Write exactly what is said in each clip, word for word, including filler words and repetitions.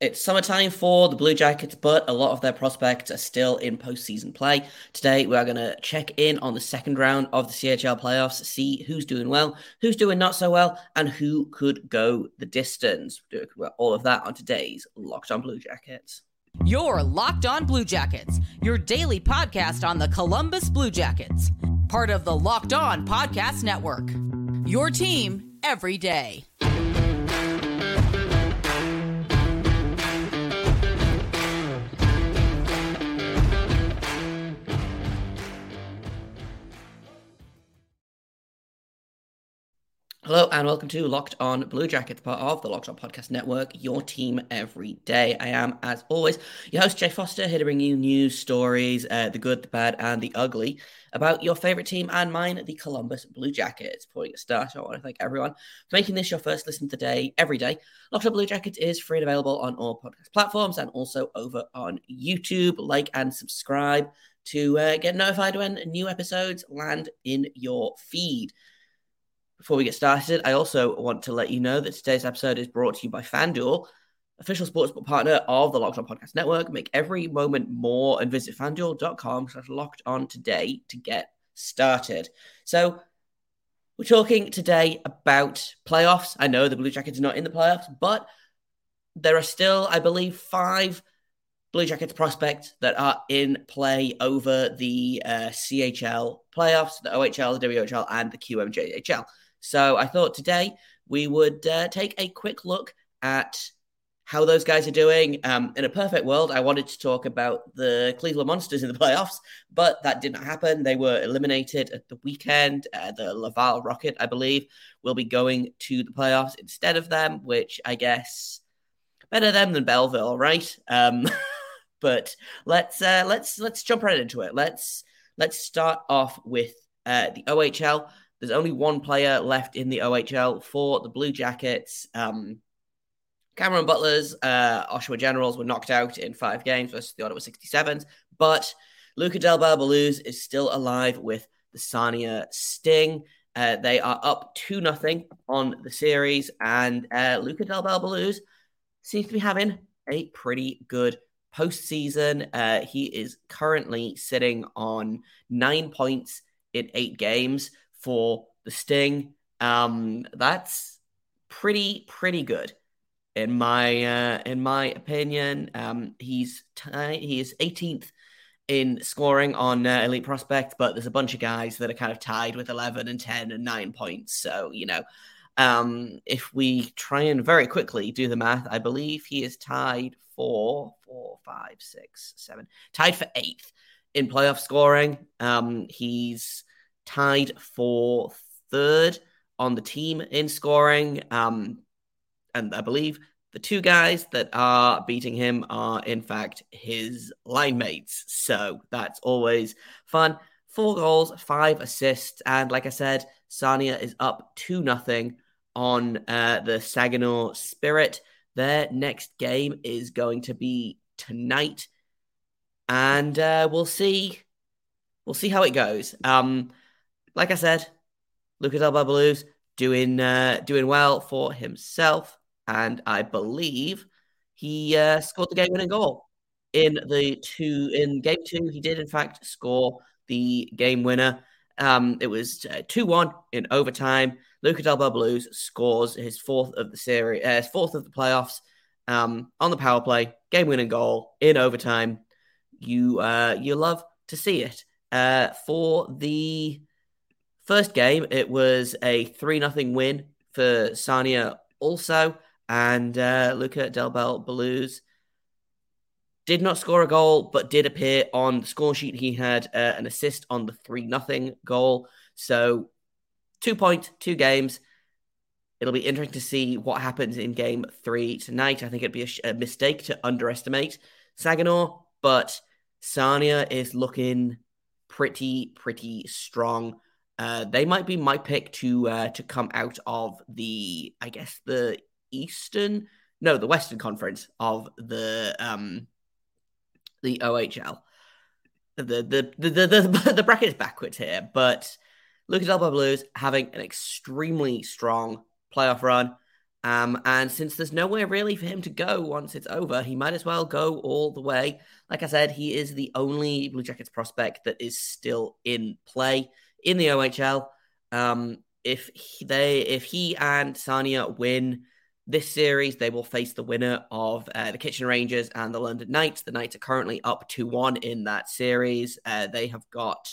It's summertime for the Blue Jackets, but a lot of their prospects are still in postseason play. Today, we are going to check in on the second round of the C H L playoffs, see who's doing well, who's doing not so well, and who could go the distance. We'll do all of that on today's Locked On Blue Jackets. Your Locked On Blue Jackets, your daily podcast on the Columbus Blue Jackets, part of the Locked On Podcast Network. Your team every day. Hello and welcome to Locked On Blue Jackets, part of the Locked On Podcast Network, your team every day. I am, as always, your host, Jay Foster, here to bring you news, stories, uh, the good, the bad, and the ugly about your favourite team and mine, the Columbus Blue Jackets. Before we get started, I want to thank everyone for making this your first listen today, every day. Locked On Blue Jackets is free and available on all podcast platforms and also over on YouTube. Like and subscribe to uh, get notified when new episodes land in your feed. Before we get started, I also want to let you know that today's episode is brought to you by FanDuel, official sportsbook partner of the Locked On Podcast Network. Make every moment more and visit fanduel.com slash locked on today to get started. So we're talking today about playoffs. I know the Blue Jackets are not in the playoffs, but there are still, I believe, five Blue Jackets prospects that are in play over the uh, C H L playoffs, the O H L, the W H L, and the Q M J H L. So I thought today we would uh, take a quick look at how those guys are doing. Um, in a perfect world, I wanted to talk about the Cleveland Monsters in the playoffs, but that didn't happen. They were eliminated at the weekend. Uh, the Laval Rocket, I believe, will be going to the playoffs instead of them, which I guess better them than Belleville, right? Um, but let's uh, let's let's jump right into it. Let's let's start off with uh, the O H L. There's only one player left in the O H L for the Blue Jackets. Um, Cameron Butler's uh, Oshawa Generals were knocked out in five games versus the Ottawa sixty-sevens, but Luca Del Bel Belluz is still alive with the Sarnia Sting. Uh, they are up two nothing on the series, and uh, Luca Del Bel Belluz seems to be having a pretty good postseason. Uh, he is currently sitting on nine points in eight games for the Sting. Um, that's pretty, pretty good in my uh, in my opinion. Um, he's t- he is eighteenth in scoring on uh, Elite Prospect, but there's a bunch of guys that are kind of tied with eleven and ten and nine points. So, you know, um, if we try and very quickly do the math, I believe he is tied for four, five, six, seven, tied for eighth in playoff scoring. Um, he's tied for third on the team in scoring. Um, and I believe the two guys that are beating him are, in fact, his line mates. So that's always fun. Four goals, five assists. And like I said, Sarnia is up two nothing on uh, the Saginaw Spirit. Their next game is going to be tonight. And uh, we'll see. We'll see how it goes. Um, Like I said, Luca Del Bel Belluz doing uh, doing well for himself, and I believe he uh, scored the game-winning goal in the two in game two. He did, in fact, score the game winner. Um, it was two one in overtime. Luca Del Bel Belluz scores his fourth of the series, uh, fourth of the playoffs um, on the power play, game-winning goal in overtime. You uh, you love to see it uh, for the. First game, it was a three nothing win for Sarnia also, and uh, Luca Del Bel Belluz did not score a goal, but did appear on the score sheet. He had uh, an assist on the three nothing goal, so two points, two games. It'll be interesting to see what happens in game three tonight. I think it'd be a, sh- a mistake to underestimate Saginaw, but Sarnia is looking pretty, pretty strong. Uh, they might be my pick to uh, to come out of the, I guess, the Eastern, no, the Western Conference of the um, the O H L. The the the the, the, the bracket is backwards here, but Luca Del Bel Belluz having an extremely strong playoff run, Um, and since there's nowhere really for him to go once it's over, he might as well go all the way. Like I said, he is the only Blue Jackets prospect that is still in play in the O H L. Um, if he, they, if he and Sarnia win this series, they will face the winner of uh, the Kitchener Rangers and the London Knights. The Knights are currently up two one in that series. Uh, they have got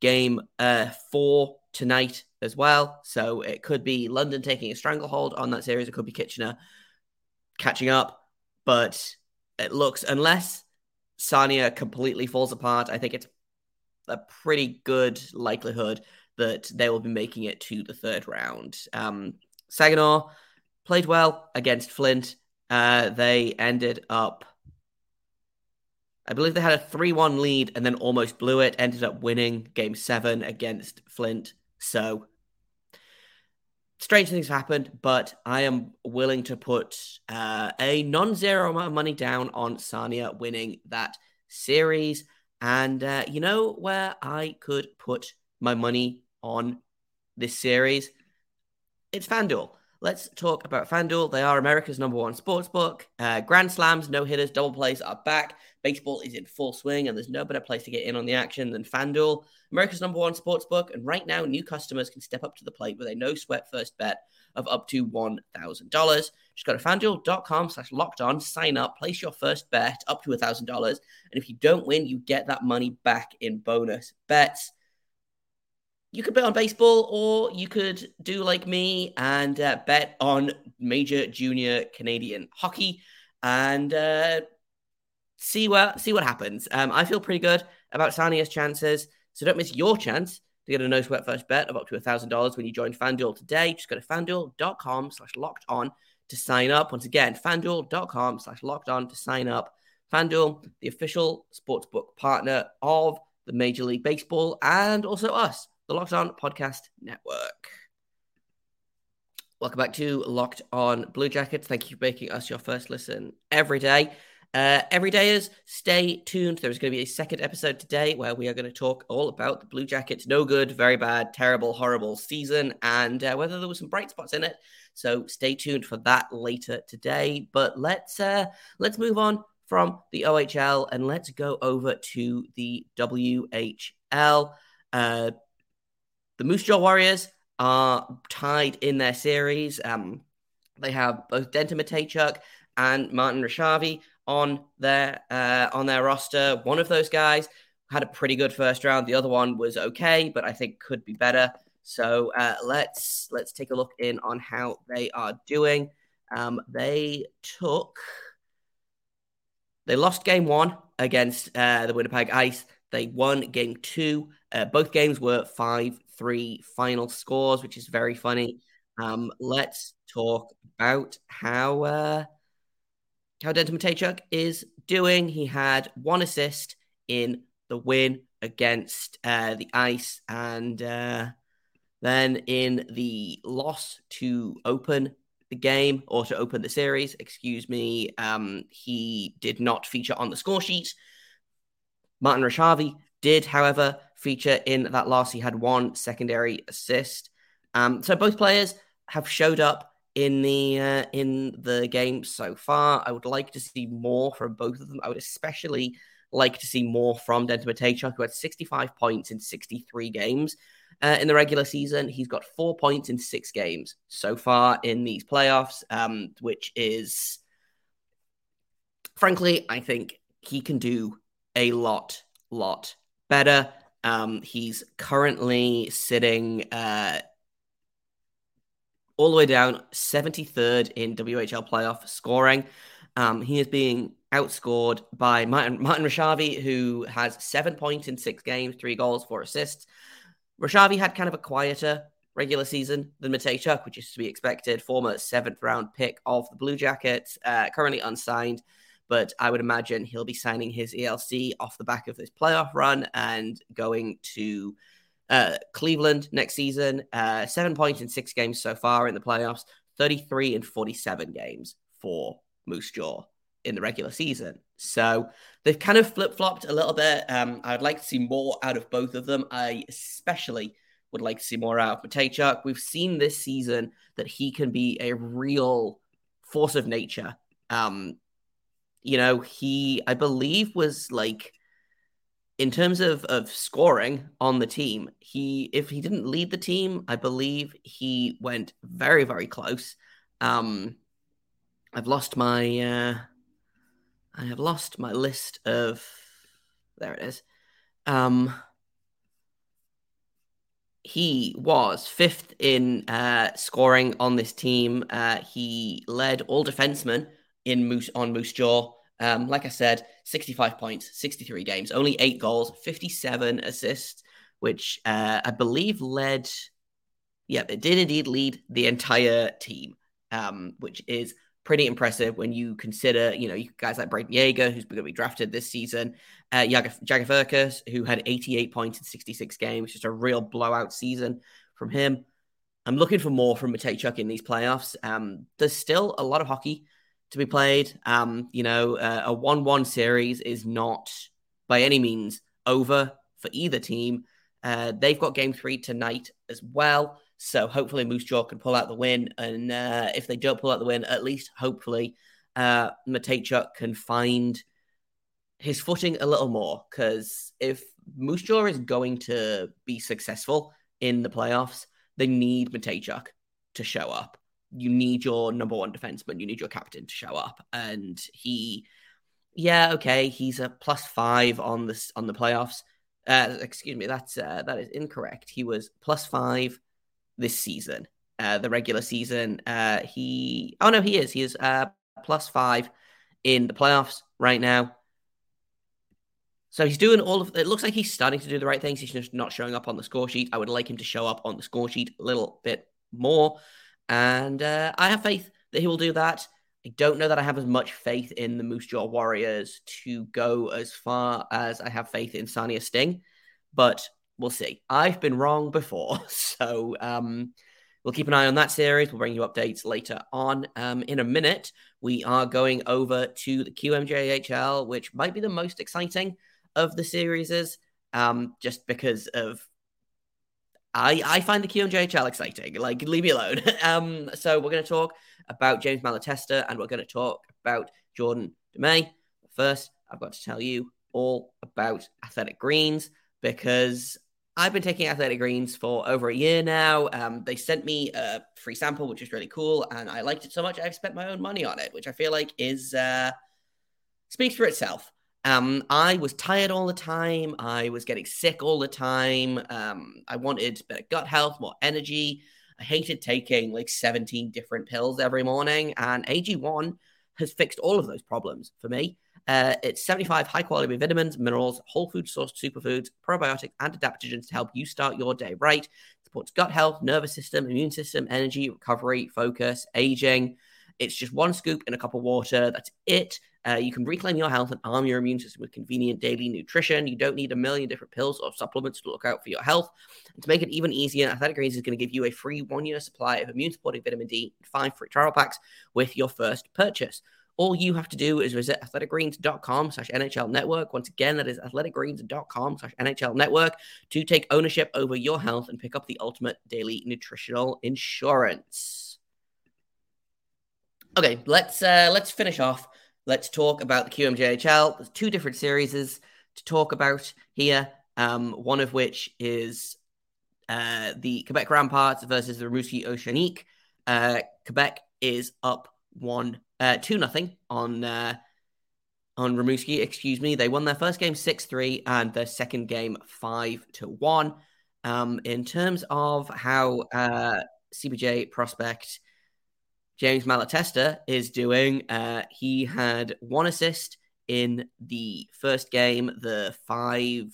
game uh, four tonight as well. So it could be London taking a stranglehold on that series. It could be Kitchener catching up. But it looks, unless Sarnia completely falls apart, I think it's a pretty good likelihood that they will be making it to the third round. Um, Saginaw played well against Flint. Uh, they ended up, I believe they had a three one lead and then almost blew it. Ended up winning game seven against Flint. So, strange things happened, but I am willing to put uh, a non-zero amount of money down on Sarnia winning that series. And uh, you know where I could put my money on this series? It's FanDuel. Let's talk about FanDuel. They are America's number one sportsbook. Uh, grand slams, no-hitters, double plays are back. Baseball is in full swing, and there's no better place to get in on the action than FanDuel, America's number one sportsbook. And right now, new customers can step up to the plate with a no-sweat first bet of up to one thousand dollars. Just go to FanDuel.com slash locked on, sign up, place your first bet up to one thousand dollars. And if you don't win, you get that money back in bonus bets. You could bet on baseball, or you could do like me and uh, bet on major junior Canadian hockey and uh, see where, see what happens. Um, I feel pretty good about Sarnia's chances, so don't miss your chance to get a no-sweat first bet of up to one thousand dollars when you join FanDuel today. Just go to FanDuel.com slash locked on to sign up. Once again, FanDuel.com slash locked on to sign up. FanDuel, the official sportsbook partner of the Major League Baseball and also us, the Locked On Podcast Network. Welcome back to Locked On Blue Jackets. Thank you for making us your first listen every day. Uh, everydayers, stay tuned. There's going to be a second episode today where we are going to talk all about the Blue Jackets' no good, very bad, terrible, horrible season and uh, whether there were some bright spots in it. So stay tuned for that later today. But let's uh, let's move on from the O H L and let's go over to the W H L. Uh, The Moose Jaw Warriors are tied in their series. Um, they have both Denton Mateychuk and Martin Rysavy on their uh, on their roster. One of those guys had a pretty good first round. The other one was okay, but I think could be better. So uh, let's let's take a look in on how they are doing. Um, they took they lost game one against uh, the Winnipeg Ice. They won game two. Uh, both games were five three final scores, which is very funny. Um, let's talk about how uh, how Denton Mateychuk is doing. He had one assist in the win against uh, the Ice, and uh, then in the loss to open the game, or to open the series, excuse me, um, he did not feature on the score sheet. Martin Rysavy did, however, feature in that loss. He had one secondary assist. Um, so both players have showed up in the uh, in the game so far. I would like to see more from both of them. I would especially like to see more from Denton Mateychuk, who had sixty-five points in sixty-three games uh, in the regular season. He's got four points in six games so far in these playoffs, um, which is, frankly, I think he can do a lot, lot better. Um, he's currently sitting uh, all the way down seventy-third in W H L playoff scoring. Um, he is being outscored by Martin, Martin Rysavy, who has seven points in six games, three goals, four assists. Rysavy had kind of a quieter regular season than Mateychuk, which is to be expected. Former seventh round pick of the Blue Jackets, uh, currently unsigned. But I would imagine he'll be signing his E L C off the back of this playoff run and going to uh, Cleveland next season. Uh, seven points in six games so far in the playoffs, thirty-three in forty-seven games for Moose Jaw in the regular season. So they've kind of flip-flopped a little bit. Um, I'd like to see more out of both of them. I especially would like to see more out of Mateychuk. We've seen this season that he can be a real force of nature. Um, you know, he, I believe, was like, in terms of, of scoring on the team, he if he didn't lead the team, I believe he went very, very close. Um, I've lost my... Uh, I have lost my list of... There it is. Um, he was fifth in uh, scoring on this team. Uh, he led all defensemen in Moose on Moose Jaw. Um, like I said, sixty-five points, sixty-three games, only eight goals, fifty-seven assists, which uh, I believe led... Yeah, it did indeed lead the entire team, um, which is... pretty impressive when you consider, you know, guys like Braden Jaeger, who's going to be drafted this season, uh, Jagger Verkus, who had eighty-eight points in sixty-six games, just a real blowout season from him. I'm looking for more from Mateychuk in these playoffs. Um, there's still a lot of hockey to be played. Um, you know, uh, a one one series is not by any means over for either team. Uh, they've got game three tonight as well. So hopefully Moose Jaw can pull out the win. And uh, if they don't pull out the win, at least hopefully uh, Mateychuk can find his footing a little more. Because if Moose Jaw is going to be successful in the playoffs, they need Mateychuk to show up. You need your number one defenseman. You need your captain to show up. And he, yeah, okay, he's a plus five on the, on the playoffs. Uh, excuse me, that's uh, that is incorrect. He was plus five this season, uh, the regular season. Uh, he, oh no, he is. He is uh, plus five in the playoffs right now. So he's doing all of, it looks like he's starting to do the right things. He's just not showing up on the score sheet. I would like him to show up on the score sheet a little bit more. And uh, I have faith that he will do that. I don't know that I have as much faith in the Moose Jaw Warriors to go as far as I have faith in Sarnia Sting, but we'll see. I've been wrong before, so um, we'll keep an eye on that series. We'll bring you updates later on. Um, in a minute, we are going over to the Q M J H L, which might be the most exciting of the series, um, just because of... I, I find the Q M J H L exciting. Like, leave me alone. um, so we're going to talk about James Malatesta, and we're going to talk about Jordan Dumais. But first, I've got to tell you all about Athletic Greens, because I've been taking Athletic Greens for over a year now. Um, they sent me a free sample, which is really cool, and I liked it so much I've spent my own money on it, which I feel like is uh, speaks for itself. Um, I was tired all the time. I was getting sick all the time. Um, I wanted better gut health, more energy. I hated taking like seventeen different pills every morning, and A G one has fixed all of those problems for me. Uh, it's seventy-five high-quality vitamins, minerals, whole food source superfoods, probiotics, and adaptogens to help you start your day right. It supports gut health, nervous system, immune system, energy, recovery, focus, aging. It's just one scoop in a cup of water. That's it. Uh, you can reclaim your health and arm your immune system with convenient daily nutrition. You don't need a million different pills or supplements to look out for your health. And to make it even easier, Athletic Greens is going to give you a free one-year supply of immune-supporting vitamin D and five free travel packs with your first purchase. All you have to do is visit athleticgreens.com slash NHL Network. Once again, that is athleticgreens.com slash NHL Network to take ownership over your health and pick up the ultimate daily nutritional insurance. Okay, let's uh, let's finish off. Let's talk about the Q M J H L. There's two different series to talk about here, um, one of which is uh, the Quebec Ramparts versus the Rimouski Oceanique. Uh, Quebec is up one, uh, two nothing on uh, on Rimouski, excuse me. They won their first game six three and their second game five to one. Um, in terms of how uh, C B J prospect James Malatesta is doing, Uh, he had one assist in the first game, the five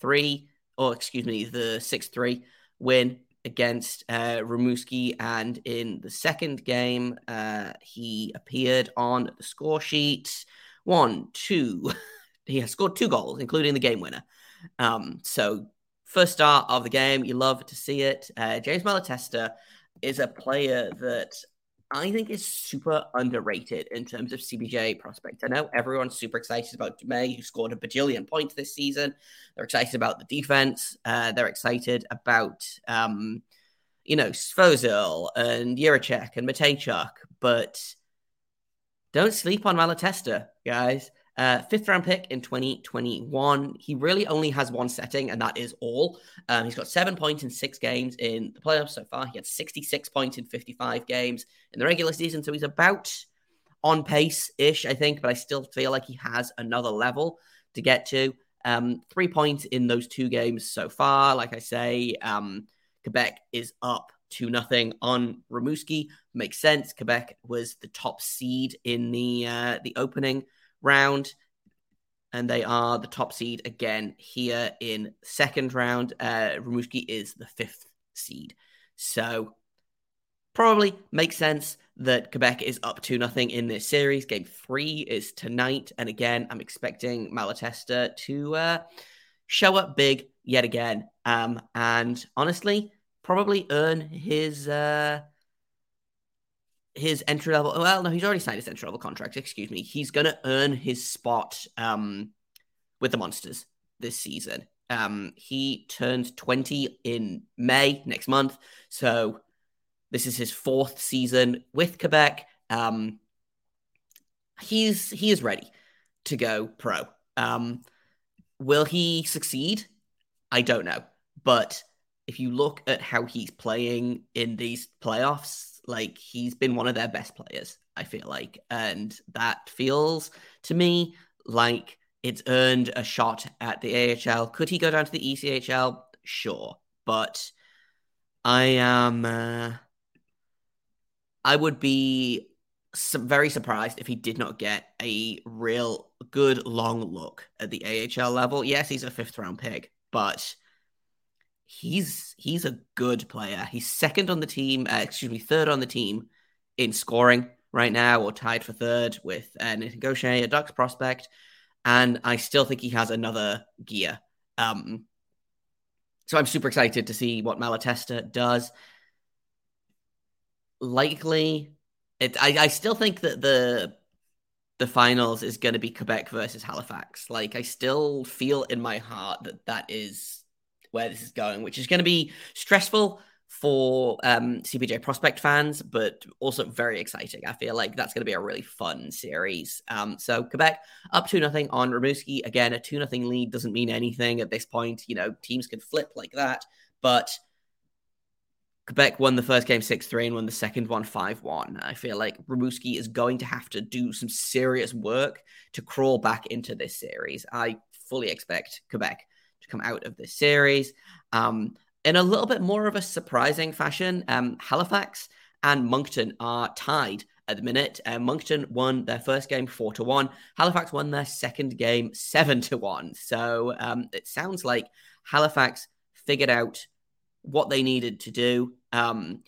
three, or excuse me, the six three win against uh, Rimouski. And in the second game, uh, he appeared on the score sheet. One, two. He has scored two goals, including the game winner. Um, so first start of the game, you love to see it. Uh, James Malatesta is a player that I think is super underrated in terms of C B J prospects. I know everyone's super excited about Dumais, who scored a bajillion points this season. They're excited about the defense. Uh, they're excited about, um, you know, Svozil and Juracek and Mateychuk. But don't sleep on Malatesta, guys. Uh, fifth round pick in twenty twenty-one. He really only has one setting, and that is all. Um, he's got seven points in six games in the playoffs so far. He had sixty-six points in fifty-five games in the regular season. So he's about on pace-ish, I think, but I still feel like he has another level to get to. Um, three points in those two games so far. Like I say, um, Quebec is up two nothing on Rimouski. Makes sense. Quebec was the top seed in the uh, the opening round, and they are the top seed again here in second round. Uh, Rimouski is the fifth seed. So probably makes sense that Quebec is up two nothing in this series. Game three is tonight. And again, I'm expecting Malatesta to uh, show up big yet again. Um, and honestly, probably earn his... Uh, his entry-level... Well, no, he's already signed his entry-level contract, excuse me. He's going to earn his spot um, with the Monsters this season. Um, he turns twenty in May next month, so this is his fourth season with Quebec. Um, he's he is ready to go pro. Um, will he succeed? I don't know. But if you look at how he's playing in these playoffs, like, he's been one of their best players, I feel like. And that feels, to me, like it's earned a shot at the A H L. Could he go down to the E C H L? Sure. But I am... Uh, I would be very surprised if he did not get a real good long look at the A H L level. Yes, he's a fifth-round pick, but... He's he's a good player. He's second on the team, uh, excuse me, third on the team in scoring right now, or tied for third with uh, Nathan Gauthier, a Ducks prospect. And I still think he has another gear. Um, so I'm super excited to see what Malatesta does. Likely, it, I, I still think that the the finals is going to be Quebec versus Halifax. Like, I still feel in my heart that that is... where this is going, which is going to be stressful for um, C B J prospect fans, but also very exciting. I feel like that's going to be a really fun series. Um, so Quebec up two nothing on Rimouski. Again, a two nothing lead doesn't mean anything at this point. You know, teams can flip like that, but Quebec won the first game six three and won the second one five one. I feel like Rimouski is going to have to do some serious work to crawl back into this series. I fully expect Quebec to come out of this series. Um, in a little bit more of a surprising fashion, um, Halifax and Moncton are tied at the minute. Uh, Moncton won their first game four to one. Halifax won their second game seven to one. So um, it sounds like Halifax figured out what they needed to do. Um,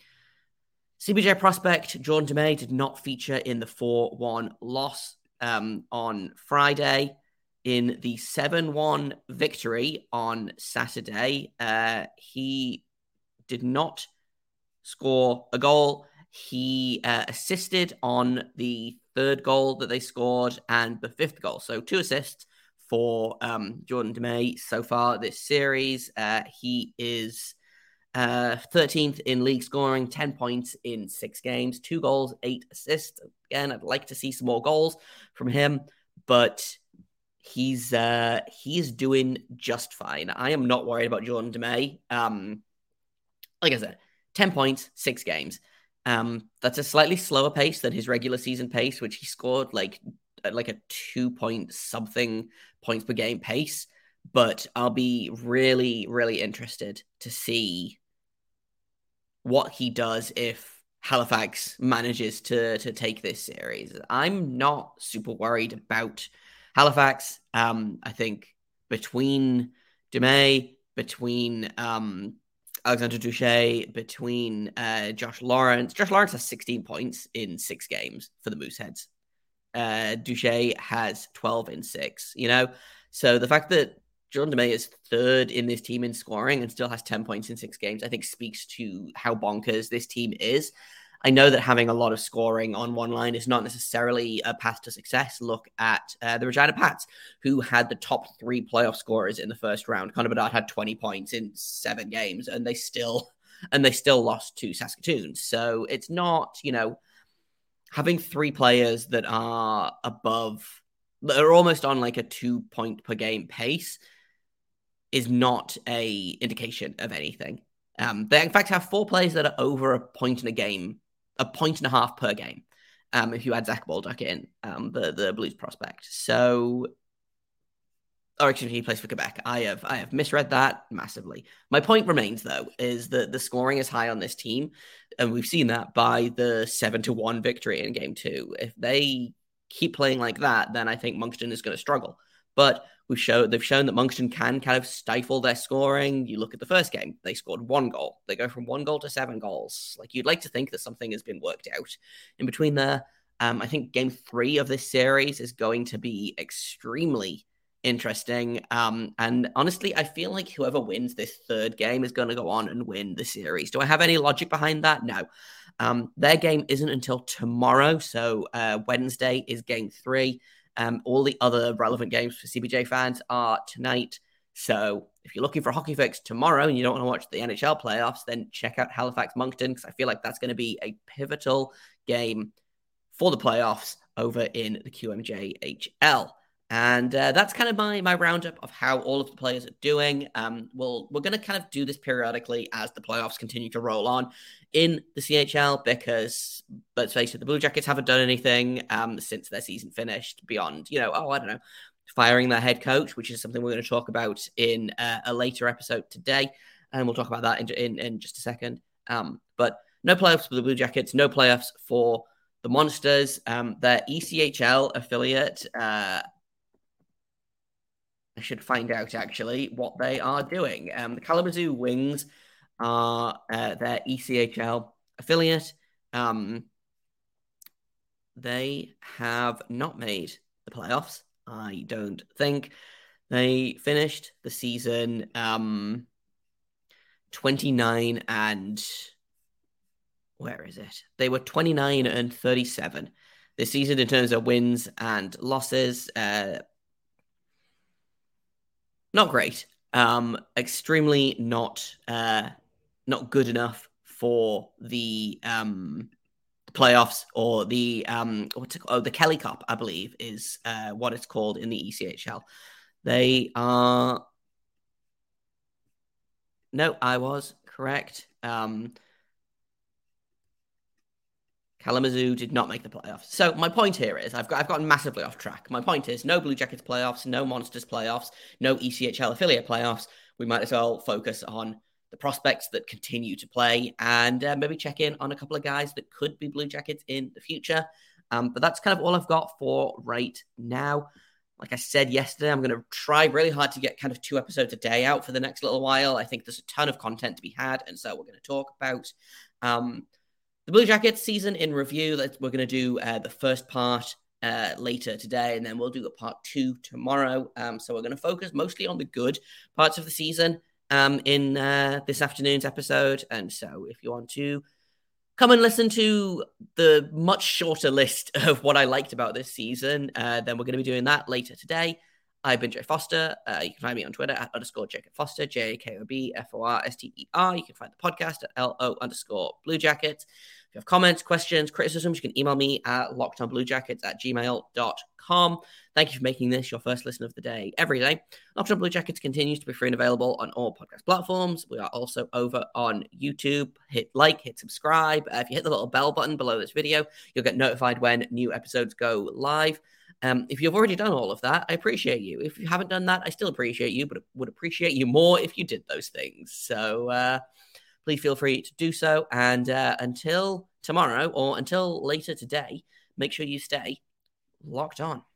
C B J prospect Jordan Dumais did not feature in the four one loss um, on Friday. In the seven one victory on Saturday, uh, he did not score a goal. He uh, assisted on the third goal that they scored and the fifth goal. So two assists for um, Jordan Dumais so far this series. Uh, he is uh, thirteenth in league scoring, ten points in six games, two goals, eight assists. Again, I'd like to see some more goals from him, but... He's uh, he's doing just fine. I am not worried about Jordan Dumais. Um, like I said, ten points, six games. Um, that's a slightly slower pace than his regular season pace, which he scored like like a two point something points per game pace. But I'll be really, really interested to see what he does if Halifax manages to to take this series. I'm not super worried about Halifax. um, I think between Dumais, between um, Alexandre Duchesne, between uh, Josh Lawrence. Josh Lawrence has sixteen points in six games for the Mooseheads. Uh, Duchesne has twelve in six, you know? So the fact that Jordan Dumais is third in this team in scoring and still has ten points in six games, I think speaks to how bonkers this team is. I know that having a lot of scoring on one line is not necessarily a path to success. Look at uh, the Regina Pats, who had the top three playoff scorers in the first round. Connor Bedard had twenty points in seven games, and they still and they still lost to Saskatoon. So it's not, you know, having three players that are above, that are almost on like a two-point per game pace is not a indication of anything. Um, they, in fact, have four players that are over a point in a game. A point and a half per game, um, if you add Zach Baldock in, um, the the Blues prospect. So, or excuse me, he plays for Quebec. I have I have misread that massively. My point remains, though, is that the scoring is high on this team, and we've seen that by the seven to one victory in game two. If they keep playing like that, then I think Moncton is going to struggle. But we've shown they've shown that Moncton can kind of stifle their scoring. You look at the first game; they scored one goal. They go from one goal to seven goals. Like, you'd like to think that something has been worked out in between there. Um, I think game three of this series is going to be extremely interesting. Um, and honestly, I feel like whoever wins this third game is going to go on and win the series. Do I have any logic behind that? No. Um, their game isn't until tomorrow, so uh, Wednesday is game three. Um, all the other relevant games for C B J fans are tonight. So if you're looking for a hockey fix tomorrow and you don't want to watch the N H L playoffs, then check out Halifax Moncton, because I feel like that's going to be a pivotal game for the playoffs over in the Q M J H L. And uh, that's kind of my my roundup of how all of the players are doing. Um, we'll, we're going to kind of do this periodically as the playoffs continue to roll on in the C H L, because, let's face it, the Blue Jackets haven't done anything um, since their season finished beyond, you know, oh, I don't know, firing their head coach, which is something we're going to talk about in uh, a later episode today. And we'll talk about that in, in, in just a second. Um, but no playoffs for the Blue Jackets, no playoffs for the Monsters. Um, their E C H L affiliate... Uh, I should find out, actually, what they are doing. Um, the Kalamazoo Wings are uh, their E C H L affiliate. Um, they have not made the playoffs, I don't think. They finished the season um, twenty-nine and... Where is it? They were twenty-nine and thirty-seven this season in terms of wins and losses. Uh Not great. Um, extremely not uh, not good enough for the um, playoffs or the um, what's it called? Oh, the Kelly Cup, I believe, is uh, what it's called in the E C H L. They are. No, I was correct. Um, Kalamazoo did not make the playoffs. So my point here is, I've got I've gotten massively off track. My point is, no Blue Jackets playoffs, no Monsters playoffs, no E C H L affiliate playoffs. We might as well focus on the prospects that continue to play, and uh, maybe check in on a couple of guys that could be Blue Jackets in the future. Um, but that's kind of all I've got for right now. Like I said yesterday, I'm going to try really hard to get kind of two episodes a day out for the next little while. I think there's a ton of content to be had, and so we're going to talk about... Um, The Blue Jackets season in review. That we're going to do uh, the first part uh, later today, and then we'll do a part two tomorrow. Um, so we're going to focus mostly on the good parts of the season um, in uh, this afternoon's episode. And so if you want to come and listen to the much shorter list of what I liked about this season, uh, then we're going to be doing that later today. I've been Jay Foster. Uh, you can find me on Twitter at underscore Jacob Foster, J A K O B F O R S T E R. You can find the podcast at L O underscore Blue Jackets. If you have comments, questions, criticisms, you can email me at LockedOnBlueJackets at gmail dot com. Thank you for making this your first listen of the day every day. Locked On Blue Jackets continues to be free and available on all podcast platforms. We are also over on YouTube. Hit like, hit subscribe. Uh, if you hit the little bell button below this video, you'll get notified when new episodes go live. Um, if you've already done all of that, I appreciate you. If you haven't done that, I still appreciate you, but would appreciate you more if you did those things. So uh, please feel free to do so. And uh, until tomorrow or until later today, make sure you stay locked on.